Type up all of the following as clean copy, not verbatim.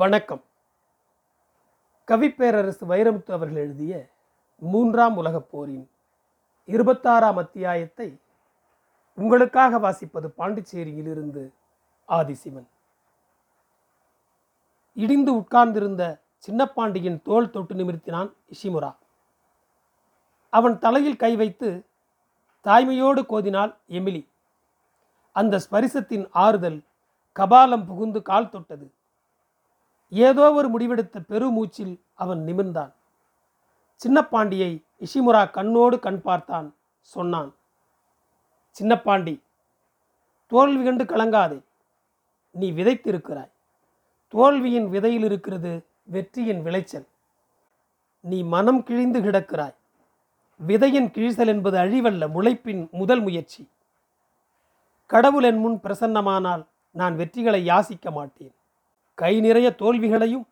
வணக்கம். கவிப்பேரரசு வைரமுத்து அவர்கள் எழுதிய 3ஆம் உலகப் போரின் 26ஆம் அத்தியாயத்தை உங்களுக்காக வாசிப்பது பாண்டிச்சேரியிலிருந்து ஆதி சிவன். இடிந்து உட்கார்ந்திருந்த சின்னப்பாண்டியின் தோல் தொட்டு நிமிர்த்தினான் இசிமுரா. அவன் தலையில் கை வைத்து தாய்மையோடு கோதினாள் எமிலி. அந்த ஸ்பரிசத்தின் ஆறுதல் கபாலம் புகுந்து கால் தொட்டது. ஏதோ ஒரு முடிவெடுத்த பெருமூச்சில் அவன் நிமிர்ந்தான். சின்னப்பாண்டியை இசிமுரா கண்ணோடு கண் பார்த்தான். சொன்னான், சின்னப்பாண்டி, தோல்வி கண்டு கலங்காதே. நீ விதைத்திருக்கிறாய். தோல்வியின் விதையில் இருக்கிறது வெற்றியின் விளைச்சல். நீ மனம் கிழிந்து கிடக்கிறாய். விதையின் கிழிசல் என்பது அழிவல்ல, முளைப்பின் முதல் முயற்சி. கடவுள் என் முன் பிரசன்னமானால் நான் வெற்றிகளை யாசிக்க மாட்டேன். கை நிறைய தோல்விகளையும்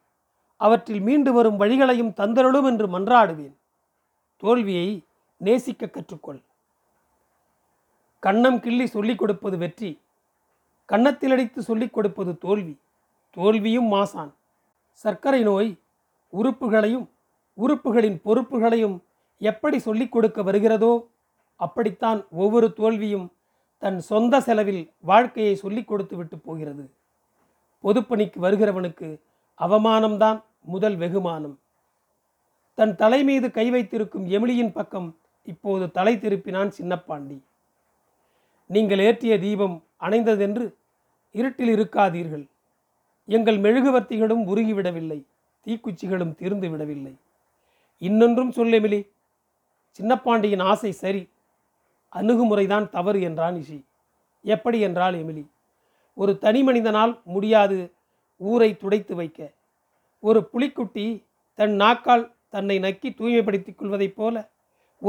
அவற்றில் மீண்டு வரும் வழிகளையும் தந்தருளும் என்று மன்றாடுவேன். தோல்வியை நேசிக்க கற்றுக்கொள். கண்ணம் கிள்ளி சொல்லிக் கொடுப்பது வெற்றி, கன்னத்தில் அடித்து சொல்லிக் கொடுப்பது தோல்வி. தோல்வியும் மாசான். சர்க்கரை நோய் உறுப்புகளையும் உறுப்புகளின் பொறுப்புகளையும் எப்படி சொல்லிக் கொடுக்க வருகிறதோ அப்படித்தான் ஒவ்வொரு தோல்வியும் தன் சொந்த செலவில் வாழ்க்கையை சொல்லிக் கொடுத்து விட்டு போகிறது. பொதுப்பணிக்கு வருகிறவனுக்கு அவமானம்தான் முதல் வெகுமானம். தன் தலை மீது கை வைத்திருக்கும் எமிலியின் பக்கம் இப்போது தலை திருப்பினான் சின்னப்பாண்டி. நீங்கள் ஏற்றிய தீபம் அணைந்ததென்று இருட்டில் இருக்காதீர்கள். எங்கள் மெழுகுவர்த்திகளும் உருகிவிடவில்லை, தீக்குச்சிகளும் தீர்ந்து விடவில்லை. இன்னொன்றும் சொல் எமிலி. சின்னப்பாண்டியின் ஆசை சரி, அணுகுமுறைதான் தவறு என்றான் இசி. எப்படி என்றாள் எமிலி. ஒரு தனி மனிதனால் முடியாது ஊரை துடைத்து வைக்க. ஒரு புலிக்குட்டி தன் நாக்கால் தன்னை நக்கி தூய்மைப்படுத்திக் கொள்வதைப் போல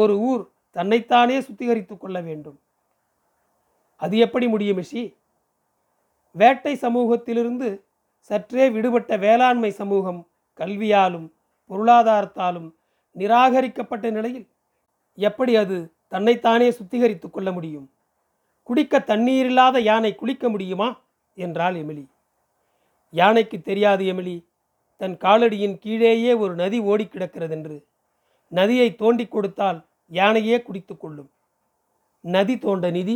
ஒரு ஊர் தன்னைத்தானே சுத்திகரித்து கொள்ள வேண்டும். அது எப்படி முடியும் இஷி? வேட்டை சமூகத்திலிருந்து சற்றே விடுபட்ட வேளாண்மை சமூகம் கல்வியாலும் பொருளாதாரத்தாலும் நிராகரிக்கப்பட்ட நிலையில் எப்படி அது தன்னைத்தானே சுத்திகரித்து கொள்ள முடியும்? குடிக்க தண்ணீரில்லாத யானை குளிக்க முடியுமா என்றாள் எமிலி. யானைக்கு தெரியாது எமிலி, தன் காலடியின் கீழேயே ஒரு நதி ஓடி கிடக்கிறதென்று. நதியை தோண்டி கொடுத்தால் யானையே குடித்து கொள்ளும். நதி தோண்ட நிதி?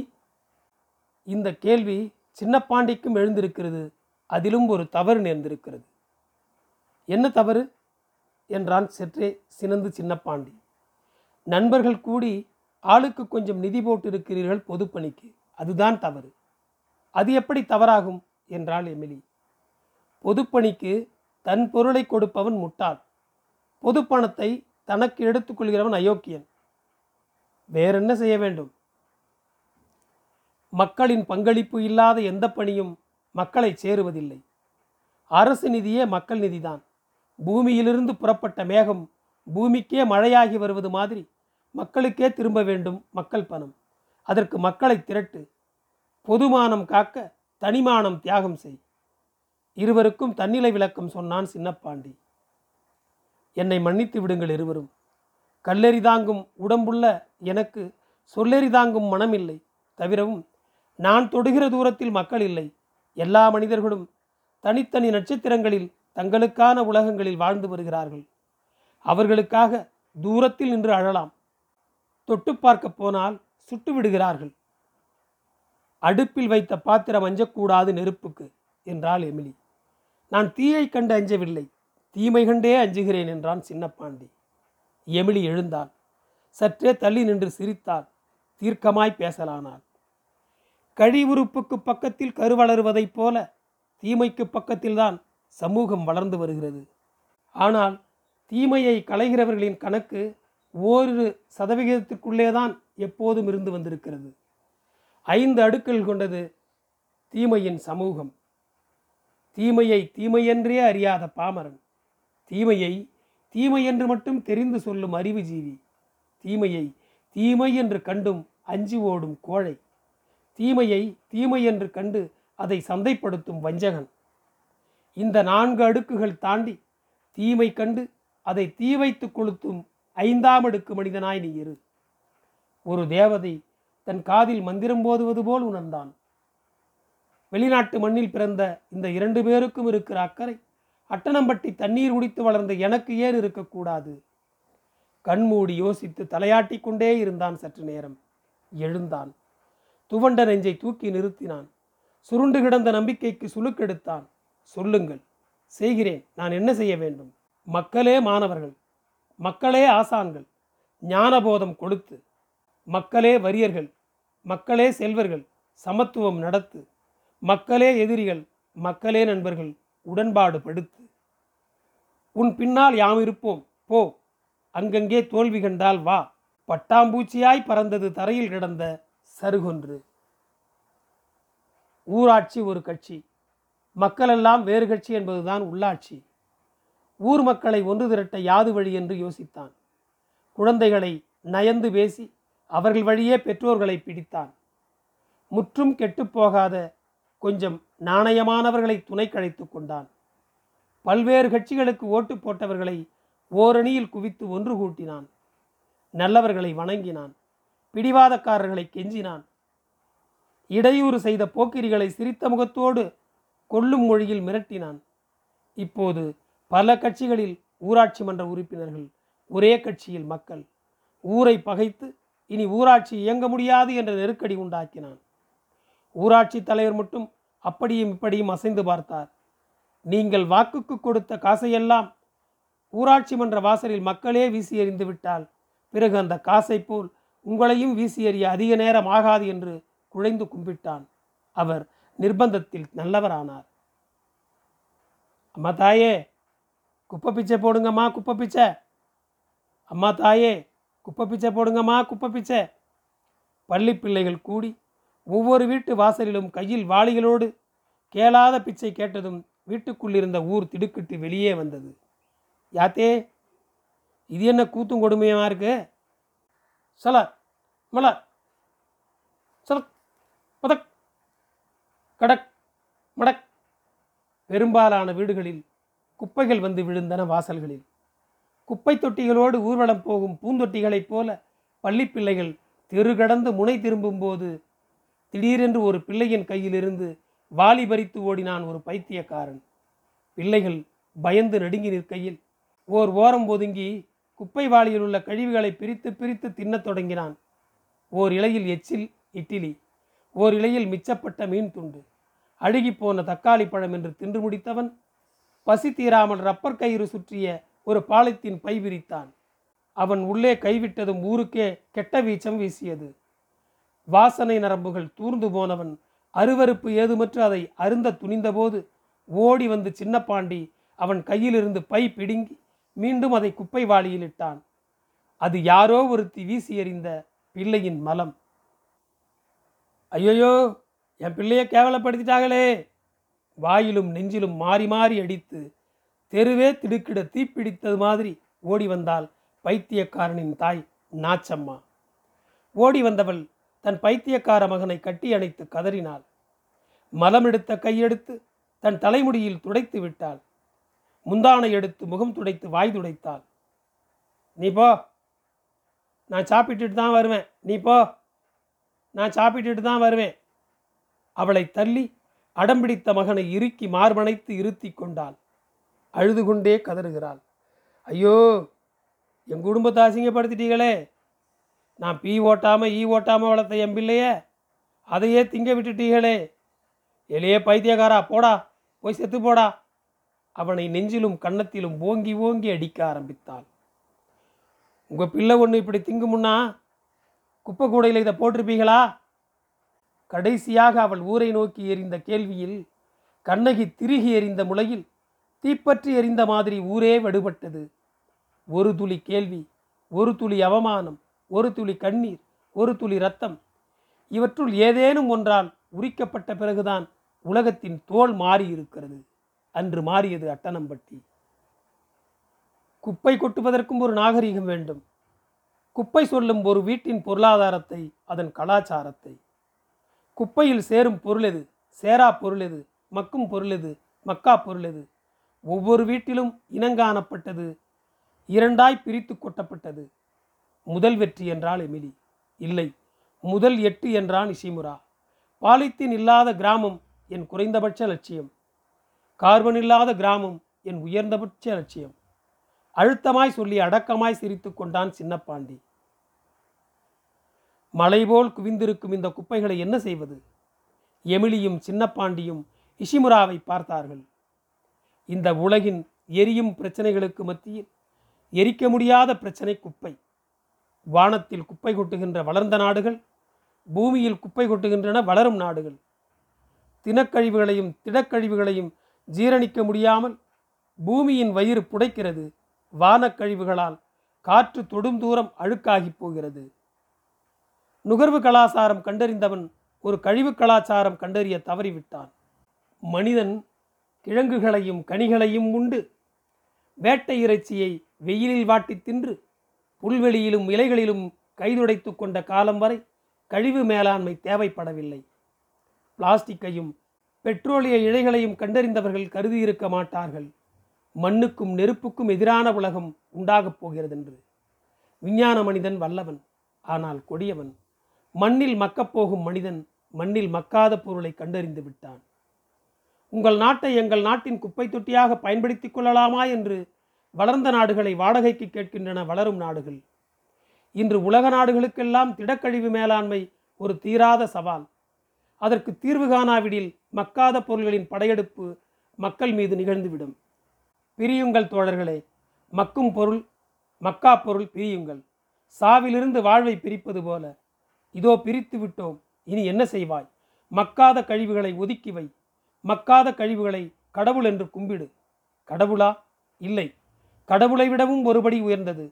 இந்த கேள்வி சின்னப்பாண்டிக்கும் எழுந்திருக்கிறது. அதிலும் ஒரு தவறு நேர்ந்திருக்கிறது. என்ன தவறு என்றான் சற்றே சினந்து சின்னப்பாண்டி. நண்பர்கள் கூடி ஆளுக்கு கொஞ்சம் நிதி போட்டிருக்கிறீர்கள் பொதுப்பணிக்கு. அதுதான் தவறு. அது எப்படி தவறாகும் என்றாள் எமிலி. பொதுப்பணிக்கு தன் பொருளை கொடுப்பவன் முட்டாள். பொதுப்பணத்தை தனக்கு எடுத்துக்கொள்கிறவன் அயோக்கியன். வேறென்ன செய்ய வேண்டும்? மக்களின் பங்களிப்பு இல்லாத எந்த பணியும் மக்களை சேருவதில்லை. அரசு நிதியே மக்கள் நிதிதான். பூமியிலிருந்து புறப்பட்ட மேகம் பூமிக்கே மழையாகி வருவது மாதிரி மக்களுக்கே திரும்ப வேண்டும் மக்கள் பணம். அதற்கு மக்களை திரட்டு. பொதுமானம் காக்க தனிமானம் தியாகம் செய். இருவருக்கும் தன்னிலை விளக்கம் சொன்னான் சின்னப்பாண்டி. என்னை மன்னித்து விடுங்கள் இருவரும். கல்லெறி தாங்கும் உடம்புள்ள எனக்கு சொல்லெறி தாங்கும் மனம் இல்லை. தவிரவும் நான் தொடுகிற தூரத்தில் மக்கள் இல்லை. எல்லா மனிதர்களும் தனித்தனி நட்சத்திரங்களில் தங்களுக்கான உலகங்களில் வாழ்ந்து வருகிறார்கள். அவர்களுக்காக தூரத்தில் நின்று அழலாம். தொட்டு பார்க்க போனால் சுட்டு விடுகிறார்கள். அடுப்பில் வைத்த பாத்திரம் அஞ்சக்கூடாது நெருப்புக்கு என்றாள் எமிலி. நான் தீயை கண்டு அஞ்சவில்லை, தீமை கண்டே அஞ்சுகிறேன் என்றான் சின்னப்பாண்டி. எமிலி எழுந்தாள். சற்றே தள்ளி நின்று சிரித்தாள். தீர்க்கமாய் பேசலானாள். கழி உறுப்புக்கு பக்கத்தில் கரு வளருவதைப் போல தீமைக்கு பக்கத்தில்தான் சமூகம் வளர்ந்து வருகிறது. ஆனால் தீமையை களைகிறவர்களின் கணக்கு ஓரிரு சதவிகிதத்திற்குள்ளேதான் எப்போதும் இருந்து வந்திருக்கிறது. 5 அடுக்குகள் கொண்டது தீமையின் சமூகம். தீமையை தீமையென்றே அறியாத பாமரன், தீமையை தீமை என்று மட்டும் தெரிந்து சொல்லும் அறிவு ஜீவி, தீமையை தீமை என்று கண்டும் அஞ்சி ஓடும் கோழை, தீமையை தீமை என்று கண்டு அதை சந்தைப்படுத்தும் வஞ்சகன். இந்த 4 அடுக்குகள் தாண்டி தீமை கண்டு அதை தீ வைத்து கொளுத்தும் 5ஆம் அடுக்கு மனிதனாய் நீ இரு. ஒரு தேவதை தன் காதில் மந்திரம் போதுவது போல் உணர்ந்தான். வெளிநாட்டு மண்ணில் பிறந்த இந்த 2 பேருக்கும் இருக்கிற அக்கறை அட்டணம்பட்டி தண்ணீர் குடித்து வளர்ந்த எனக்கு ஏன் இருக்கக்கூடாது? கண்மூடி யோசித்து தலையாட்டி கொண்டே இருந்தான். சற்று நேரம் எழுந்தான். துவண்ட நெஞ்சை தூக்கி நிறுத்தினான். சுருண்டு கிடந்த நம்பிக்கைக்கு சுலுக்கெடுத்தான். சொல்லுங்கள், செய்கிறேன். நான் என்ன செய்ய வேண்டும்? மக்களே மாணவர்கள், மக்களே ஆசான்கள், ஞானபோதம் கொடுத்து, மக்களே வறியர்கள், மக்களே செல்வர்கள், சமத்துவம் நடத்து, மக்களே எதிரிகள், மக்களே நண்பர்கள், உடன்பாடு படுத்து, உன் பின்னால் யாம் இருப்போம், போ, அங்கங்கே தோல்வி கண்டால் வா. பட்டாம்பூச்சியாய் பறந்தது தரையில் கிடந்த சருகொன்று. ஊராட்சி ஒரு கட்சி, மக்களெல்லாம் வேறு கட்சி என்பதுதான் உள்ளாட்சி. ஊர் மக்களை ஒன்று திரட்ட யாது வழி என்று யோசித்தான். குழந்தைகளை நயந்து பேசி அவர்கள் வழியே பெற்றோர்களை பிடித்தான். முற்றும் கெட்டுப்போகாத கொஞ்சம் நாணயமானவர்களை துணை கழித்து கொண்டான். பல்வேறு கட்சிகளுக்கு ஓட்டு போட்டவர்களை ஓரணியில் குவித்து ஒன்று கூட்டினான். நல்லவர்களை வணங்கினான். பிடிவாதக்காரர்களை கெஞ்சினான். இடையூறு செய்த போக்கிரிகளை சிரித்த முகத்தோடு கொல்லும் மொழியில் மிரட்டினான். இப்போது பல கட்சிகளில் ஊராட்சி மன்ற உறுப்பினர்கள், ஒரே கட்சியில் மக்கள். ஊரை பகைத்து இனி ஊராட்சி இயங்க முடியாது என்ற நெருக்கடி உண்டாக்கினான். ஊராட்சி தலைவர் மட்டும் அப்படியும் இப்படியும் அசைந்து பார்த்தார். நீங்கள் வாக்குக்கு கொடுத்த காசையெல்லாம் ஊராட்சி மன்ற வாசலில் மக்களே வீசி எறிந்து விட்டால் பிறகு அந்த காசை போல் உங்களையும் வீசி எறிய அதிக நேரம் ஆகாது என்று குழைந்து கும்பிட்டான். அவர் நிர்பந்தத்தில் நல்லவரானார். அம்மா தாயே, குப்பை பிச்சை போடுங்கம்மா, குப்பை பிச்சை. அம்மா தாயே, குப்பை பிச்சை போடுங்கம்மா, குப்பை பிச்சை. பள்ளி பிள்ளைகள் கூடி ஒவ்வொரு வீட்டு வாசலிலும் கையில் வாளிகளோடு கேளாத பிச்சை கேட்டதும் வீட்டுக்குள்ளிருந்த ஊர் திடுக்கிட்டு வெளியே வந்தது. யாத்தே, இது என்ன கூத்தும் கொடுமையமாக இருக்கு? சலர் மலர் சலக் பதக் கடக் மடக். பெரும்பாலான வீடுகளில் குப்பைகள் வந்து விழுந்தன. வாசல்களில் குப்பை தொட்டிகளோடு ஊர்வலம் போகும் பூந்தொட்டிகளைப் போல பள்ளி பிள்ளைகள் தெரு கடந்து முனை திரும்பும்போது திடீரென்று ஒரு பிள்ளையின் கையிலிருந்து வாளி பறித்து ஓடினான் ஒரு பைத்தியக்காரன். பிள்ளைகள் பயந்து நடுங்கி நிற்கையில் ஓர் ஓரம் ஒதுங்கி குப்பை வாளியில் உள்ள கழிவுகளை பிரித்து பிரித்து தின்னத் தொடங்கினான். ஓர் இலையில் எச்சில் இட்லி, ஓர் இலையில் மிச்சப்பட்ட மீன் துண்டு, அழுகிப்போன தக்காளி பழம் என்று தின்று முடித்தவன் பசி தீராமல் ரப்பர் கயிறு சுற்றிய ஒரு பாலத்தின் பை விரித்தான். அவன் உள்ளே கைவிட்டதும் ஊருக்கே கெட்ட வீச்சம் வீசியது. வாசனை நரம்புகள் தூர்ந்து போனவன் அருவருப்பு ஏதுமற்று அதை அருந்த துணிந்தபோது ஓடி வந்து சின்னப்பாண்டி அவன் கையிலிருந்து பை பிடுங்கி மீண்டும் அதை குப்பை வாளியில் இட்டான். அது யாரோ ஒருத்தி வீசி எறிந்த பிள்ளையின் மலம். ஐயோயோ, என் பிள்ளையை கேவலப்படுத்திட்டாங்களே! வாயிலும் நெஞ்சிலும் மாறி மாறி அடித்து தெருவே திடுக்கிட தீப்பிடித்தது மாதிரி ஓடி வந்தாள் பைத்தியக்காரனின் தாய் நாச்சம்மா. ஓடி வந்தவள் தன் பைத்தியக்கார மகனை கட்டி அணைத்து கதறினாள். மலம் எடுத்த கையெடுத்து தன் தலைமுடியில் துடைத்து விட்டாள். முந்தானை எடுத்து முகம் துடைத்து வாய் துடைத்தாள். நீ போ, நான் சாப்பிட்டுட்டு தான் வருவேன். நீ போ, நான் சாப்பிட்டுட்டு தான் வருவேன். அவளை தள்ளி அடம்பிடித்த மகனை இறுக்கி மார்பணைத்து இருத்தி கொண்டாள். அழுது கொண்டே கதறுகிறாள். ஐயோ, என் குடும்பத்தை அசிங்கப்படுத்திட்டீங்களே! நான் பி ஓட்டாமல் ஈ ஓட்டாமல் வளர்த்த என் பிள்ளையே அதையே திங்க விட்டுட்டீங்களே! எளியே பைத்தியக்காரா, போடா, போய் செத்து போடா! அவனை நெஞ்சிலும் கன்னத்திலும் ஓங்கி ஓங்கி அடிக்க ஆரம்பித்தாள். உங்கள் பிள்ளை ஒன்று இப்படி திங்குமுன்னா குப்பை கூடையில் இதை போட்டிருப்பீங்களா? கடைசியாக அவள் ஊரை நோக்கி எறிந்த கேள்வியில் கண்ணகி திருகி எறிந்த முளையில் தீப்பற்றி எறிந்த மாதிரி ஊரே வடுபட்டது. ஒரு துளி கேள்வி, ஒரு துளி அவமானம், ஒரு துளி கண்ணீர், ஒரு துளி இரத்தம், இவற்றுள் ஏதேனும் ஒன்றால் உரிக்கப்பட்ட பிறகுதான் உலகத்தின் தோல் மாறியிருக்கிறது. அன்று மாறியது அட்டணம்பட்டி. குப்பை கொட்டுவதற்கும் ஒரு நாகரிகம் வேண்டும். குப்பை சொல்லும் ஒரு வீட்டின் பொருளாதாரத்தை, அதன் கலாச்சாரத்தை. குப்பையில் சேரும் பொருள் எது, சேரா பொருள் எது, மக்கும் பொருள் எது, மக்கா பொருள் எது, ஒவ்வொரு வீட்டிலும் இனங்காணப்பட்டது, இரண்டாய் பிரித்து கொட்டப்பட்டது. முதல் வெற்றி என்றால் எமிலி. இல்லை, முதல் எட்டு என்றான் இசிமுரா. பாலித்தீன் இல்லாத கிராமம் என் குறைந்தபட்ச லட்சியம். கார்பன் இல்லாத கிராமம் என் உயர்ந்தபட்ச லட்சியம். அழுத்தமாய் சொல்லி அடக்கமாய் சிரித்து கொண்டான் சின்னப்பாண்டி. மலைபோல் குவிந்திருக்கும் இந்த குப்பைகளை என்ன செய்வது? எமிலியும் சின்னப்பாண்டியும் இசிமுராவை பார்த்தார்கள். இந்த உலகின் எரியும் பிரச்சனைகளுக்கு மத்தியில் எரிக்க முடியாத பிரச்சனை குப்பை. வானத்தில் குப்பை கொட்டுகின்ற வளர்ந்த நாடுகள், பூமியில் குப்பை கொட்டுகின்றன வளரும் நாடுகள். தினக்கழிவுகளையும் திடக்கழிவுகளையும் ஜீரணிக்க முடியாமல் பூமியின் வயிறு புடைக்கிறது. வானக்கழிவுகளால் காற்று தொடும் தூரம் அழுக்காகி போகிறது. நுகர்வு கலாச்சாரம் கண்டறிந்தவன் ஒரு கழிவு கலாச்சாரம் கண்டறிய தவறிவிட்டான். மனிதன் கிழங்குகளையும் கனிகளையும் உண்டு, வேட்டை இறைச்சியை வெயிலில் வாட்டி தின்று புல்வெளியிலும் இலைகளிலும் கைதுடைத்து கொண்ட காலம் வரை கழிவு மேலாண்மை தேவைப்படவில்லை. பிளாஸ்டிக்கையும் பெட்ரோலிய இழைகளையும் கண்டறிந்தவர்கள் கருதியிருக்க மாட்டார்கள் மண்ணுக்கும் நெருப்புக்கும் எதிரான உலகம் உண்டாகப் போகிறதென்று. விஞ்ஞான மனிதன் வல்லவன், ஆனால் கொடியவன். மண்ணில் மக்கப்போகும் மனிதன் மண்ணில் மக்காத பொருளை கண்டறிந்து விட்டான். உங்கள் நாட்டை எங்கள் நாட்டின் குப்பை தொட்டியாக பயன்படுத்தி கொள்ளலாமா என்று வளர்ந்த நாடுகளை வாடகைக்கு கேட்கின்றன வளரும் நாடுகள். இன்று உலக நாடுகளுக்கெல்லாம் திடக்கழிவு மேலாண்மை ஒரு தீராத சவால். அதற்கு தீர்வு காணாவிடில் மக்காத பொருள்களின் படையெடுப்பு மக்கள் மீது நிகழ்ந்துவிடும். பிரியுங்கள் தோழர்களே, மக்கும் பொருள், மக்கா பொருள் பிரியுங்கள். சாவிலிருந்து வாழ்வை பிரிப்பது போல. இதோ பிரித்து விட்டோம், இனி என்ன செய்வாய்? மக்காத கழிவுகளை ஒதுக்கி வை. மக்காத கழிவுகளை கடவுள் என்று கும்பிடு. கடவுளா? இல்லை, கடவுளை விடவும் ஒருபடி உயர்ந்தது.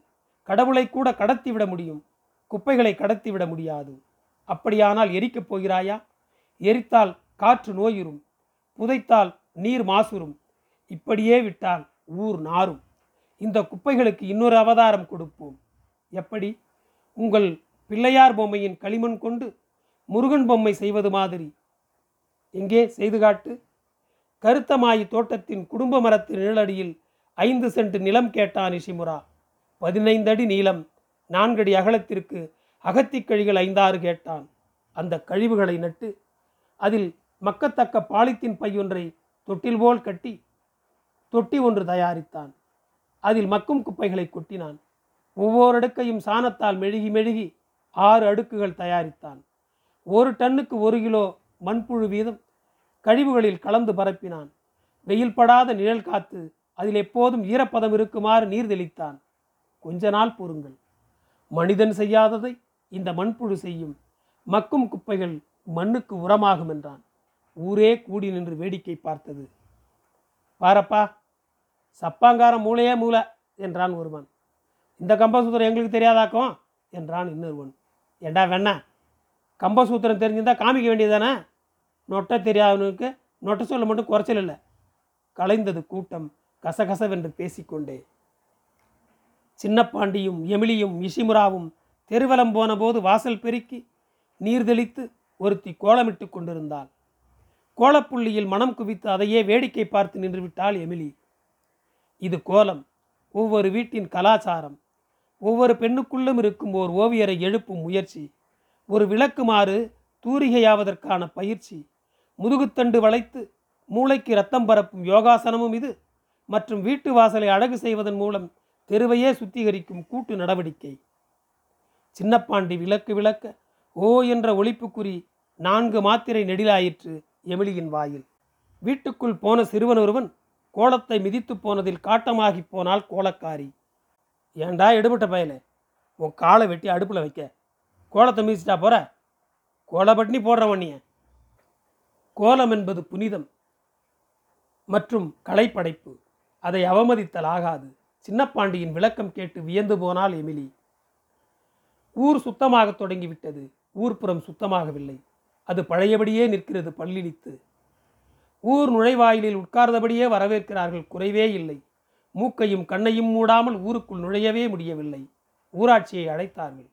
கடவுளை கூட கடத்திவிட முடியும், குப்பைகளை கடத்திவிட முடியாது. அப்படியானால் எரிக்கப் போகிறாயா? எரித்தால் காற்று நோயுறும், புதைத்தால் நீர் மாசுறும். இப்படியே விட்டால் ஊர் நாரும். இந்த குப்பைகளுக்கு இன்னொரு அவதாரம் கொடுப்போம். எப்படி? உங்கள் பிள்ளையார் பொம்மையின் களிமண் கொண்டு முருகன் பொம்மை செய்வது மாதிரி. எங்கே செய்து காட்டு. கருத்தமாயி தோட்டத்தின் குடும்ப மரத்தின் நிழலடியில் 5 சென்ட் நிலம் கேட்டான் இசிமுரா. 15 அடி நீளம், 4 அடி அகலத்திற்கு அகத்திக்கழிகள் 5-6 கேட்டான். அந்த கழிவுகளை நட்டு அதில் மக்கத்தக்க பாலித்தீன் பையொன்றை தொட்டில் போல் கட்டி தொட்டி ஒன்று தயாரித்தான். அதில் மக்கும் குப்பைகளை கொட்டினான். ஒவ்வொரு அடுக்கையும் சாணத்தால் மெழுகி மெழுகி 6 அடுக்குகள் தயாரித்தான். 1 டன்னுக்கு 1 கிலோ மண்புழு வீதம் கழிவுகளில் கலந்து பரப்பினான். வெயில் படாத நிழல் காத்து அதில் எப்போதும் ஈரப்பதம் இருக்குமாறு நீர் தெளித்தான். கொஞ்ச நாள் பொறுங்கள், மனிதன் செய்யாததை இந்த மண்புழு செய்யும். மக்கும் குப்பைகள் மண்ணுக்கு உரமாகும் என்றான். ஊரே கூடி நின்று வேடிக்கை பார்த்தது. பாரப்பா, சப்பாங்கார மூளையே மூளை என்றான் ஒருவன். இந்த கம்பசூத்திரம் எங்களுக்கு தெரியாதாக்கும் என்றான் இன்னொருவன். ஏண்டா வேணா, கம்பசூத்திரம் தெரிஞ்சிருந்தால் காமிக்க வேண்டியதானே? நொட்டை தெரியாதவனுக்கு நொட்டை சொல்ல மட்டும் குறைச்சல் இல்லை. கலைந்தது கூட்டம் கசகசவென்று பேசிக்கொண்டே. சின்னப்பாண்டியும் எமிலியும் இசிமுராவும் தெருவலம் போன போது வாசல் பெருக்கி நீர் தெளித்து ஒருத்தி கோலமிட்டு கொண்டிருந்தாள். கோலப்புள்ளியில் மனம் குவித்து அதையே வேடிக்கை பார்த்து நின்றுவிட்டாள் எமிலி. இது கோலம், ஒவ்வொரு வீட்டின் கலாச்சாரம், ஒவ்வொரு பெண்ணுக்குள்ளும் இருக்கும் ஓர் ஓவியரை எழுப்பும் முயற்சி, ஒரு விளக்குமாறு தூரிகையாவதற்கான பயிற்சி, முதுகுத்தண்டு வளைத்து மூளைக்கு ரத்தம் பரப்பும் யோகாசனமும் இது, மற்றும் வீட்டு வாசலை அழகு செய்வதன் மூலம் தெருவையே சுத்திகரிக்கும் கூட்டு நடவடிக்கை. சின்னப்பாண்டி விளக்கு விளக்க ஓ என்ற ஒலிப்புக்குறி 4 மாத்திரை நெடிலாயிற்று எமிலியின் வாயில். வீட்டுக்குள் போன சிறுவன் ஒருவன் கோலத்தை மிதித்து போனதில் காட்டமாகி போனால் கோலக்காரி. ஏண்டா எடுபட்ட பயலே, உன் காலை வெட்டி அடுப்பில் வைக்க கோலத்தை மிதிச்சிட்டா போற? கோலப்பட்டினி போடுறவண்ணிய. கோலம் என்பது புனிதம் மற்றும் கலைப்படைப்பு, அதை அவமதித்தல் ஆகாது. சின்னப்பாண்டியின் விளக்கம் கேட்டு வியந்து போனாள் எமிலி. ஊர் சுத்தமாக தொடங்கிவிட்டது. ஊர்ப்புறம் சுத்தமாகவில்லை, அது பழையபடியே நிற்கிறது பல்லிழித்து. ஊர் நுழைவாயிலில் உட்கார்ந்தபடியே வரவேற்கிறார்கள், குறைவே இல்லை. மூக்கையும் கண்ணையும் மூடாமல் ஊருக்குள் நுழையவே முடியவில்லை. ஊராட்சியை அழைத்தார்கள்.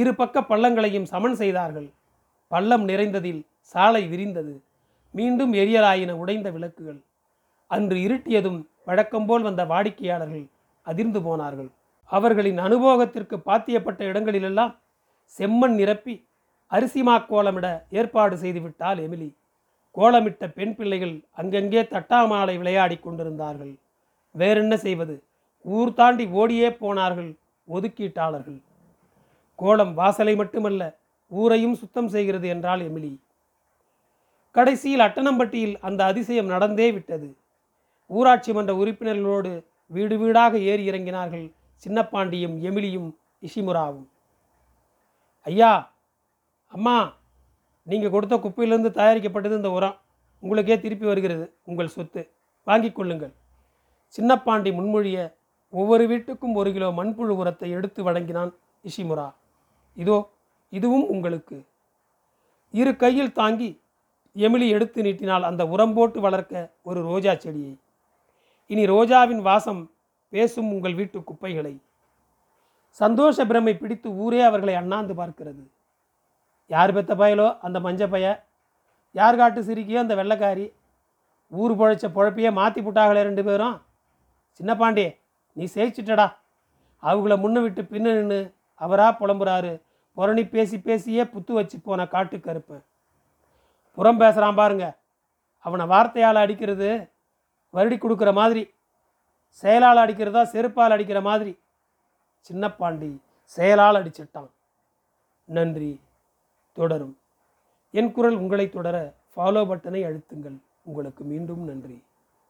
2 பக்க பள்ளங்களையும் சமன் செய்தார்கள். பள்ளம் நிறைந்ததில் சாலை விரிந்தது. மீண்டும் எரியலாயின உடைந்த விளக்குகள். அன்று இருட்டியதும் வழக்கம்போல் வந்த வாடிக்கையாளர்கள் அதிர்ந்து போனார்கள். அவர்களின் அனுபவத்திற்கு பாத்தியப்பட்ட இடங்களிலெல்லாம் செம்மண் நிரப்பி அரிசிமாக்கோலமிட ஏற்பாடு செய்துவிட்டாள் எமிலி. கோலமிட்ட பெண் பிள்ளைகள் அங்கங்கே தட்டாமாலை விளையாடி கொண்டிருந்தார்கள். வேறென்ன செய்வது? ஊர் தாண்டி ஓடியே போனார்கள் ஒதுக்கீட்டாளர்கள். கோலம் வாசலை மட்டுமல்ல ஊரையும் சுத்தம் செய்கிறது என்றாள் எமிலி. கடைசியில் அட்டணம்பட்டியில் அந்த அதிசயம் நடந்தே விட்டது. ஊராட்சி மன்ற உறுப்பினர்களோடு வீடு வீடாக ஏறி இறங்கினார்கள் சின்னப்பாண்டியும் எமிலியும் இசிமுராவும். ஐயா, அம்மா, நீங்கள் கொடுத்த குப்பையிலிருந்து தயாரிக்கப்பட்டது இந்த உரம். உங்களுக்கே திருப்பி வருகிறது. உங்கள் சொத்து, வாங்கி கொள்ளுங்கள். சின்னப்பாண்டி முன்மொழிய ஒவ்வொரு வீட்டுக்கும் 1 கிலோ மண்புழு உரத்தை எடுத்து வழங்கினான் இசிமுரா. இதோ இதுவும் உங்களுக்கு. இரு கையில் தாங்கி எமிலி எடுத்து நீட்டினால் அந்த உரம் போட்டு வளர்க்க ஒரு ரோஜா செடியை. இனி ரோஜாவின் வாசம் பேசும் உங்கள் வீட்டு குப்பைகளை. சந்தோஷ பிரமை பிடித்து ஊரே அவர்களை அண்ணாந்து பார்க்கிறது. யார் பெத்த பயலோ அந்த மஞ்ச பைய, யார் காட்டு சிரிக்கியோ அந்த வெள்ளைக்காரி, ஊர் பொழைச்ச பொழப்பையே மாற்றி புட்டாகலே 2 பேரும். சின்னப்பாண்டி, நீ சேய்ச்சிட்டடா. அவங்கள முன்ன விட்டு பின்ன நின்று அவராக புலம்புறாரு. புரணி பேசி பேசியே புத்து வச்சு போன காட்டு கருப்பேன். புறம் பேசுகிறான் பாருங்க. அவனை வார்த்தையால் அடிக்கிறது வருடி கொடுக்குற மாதிரி, செயலால் அடிக்கிறதா செருப்பால் அடிக்கிற மாதிரி. சின்னப்பாண்டி செயலால் அடிச்சிட்டான். நன்றி. தொடரும். என் குரல் உங்களை தொடர ஃபாலோ பட்டனை அழுத்துங்கள். உங்களுக்கு மீண்டும் நன்றி.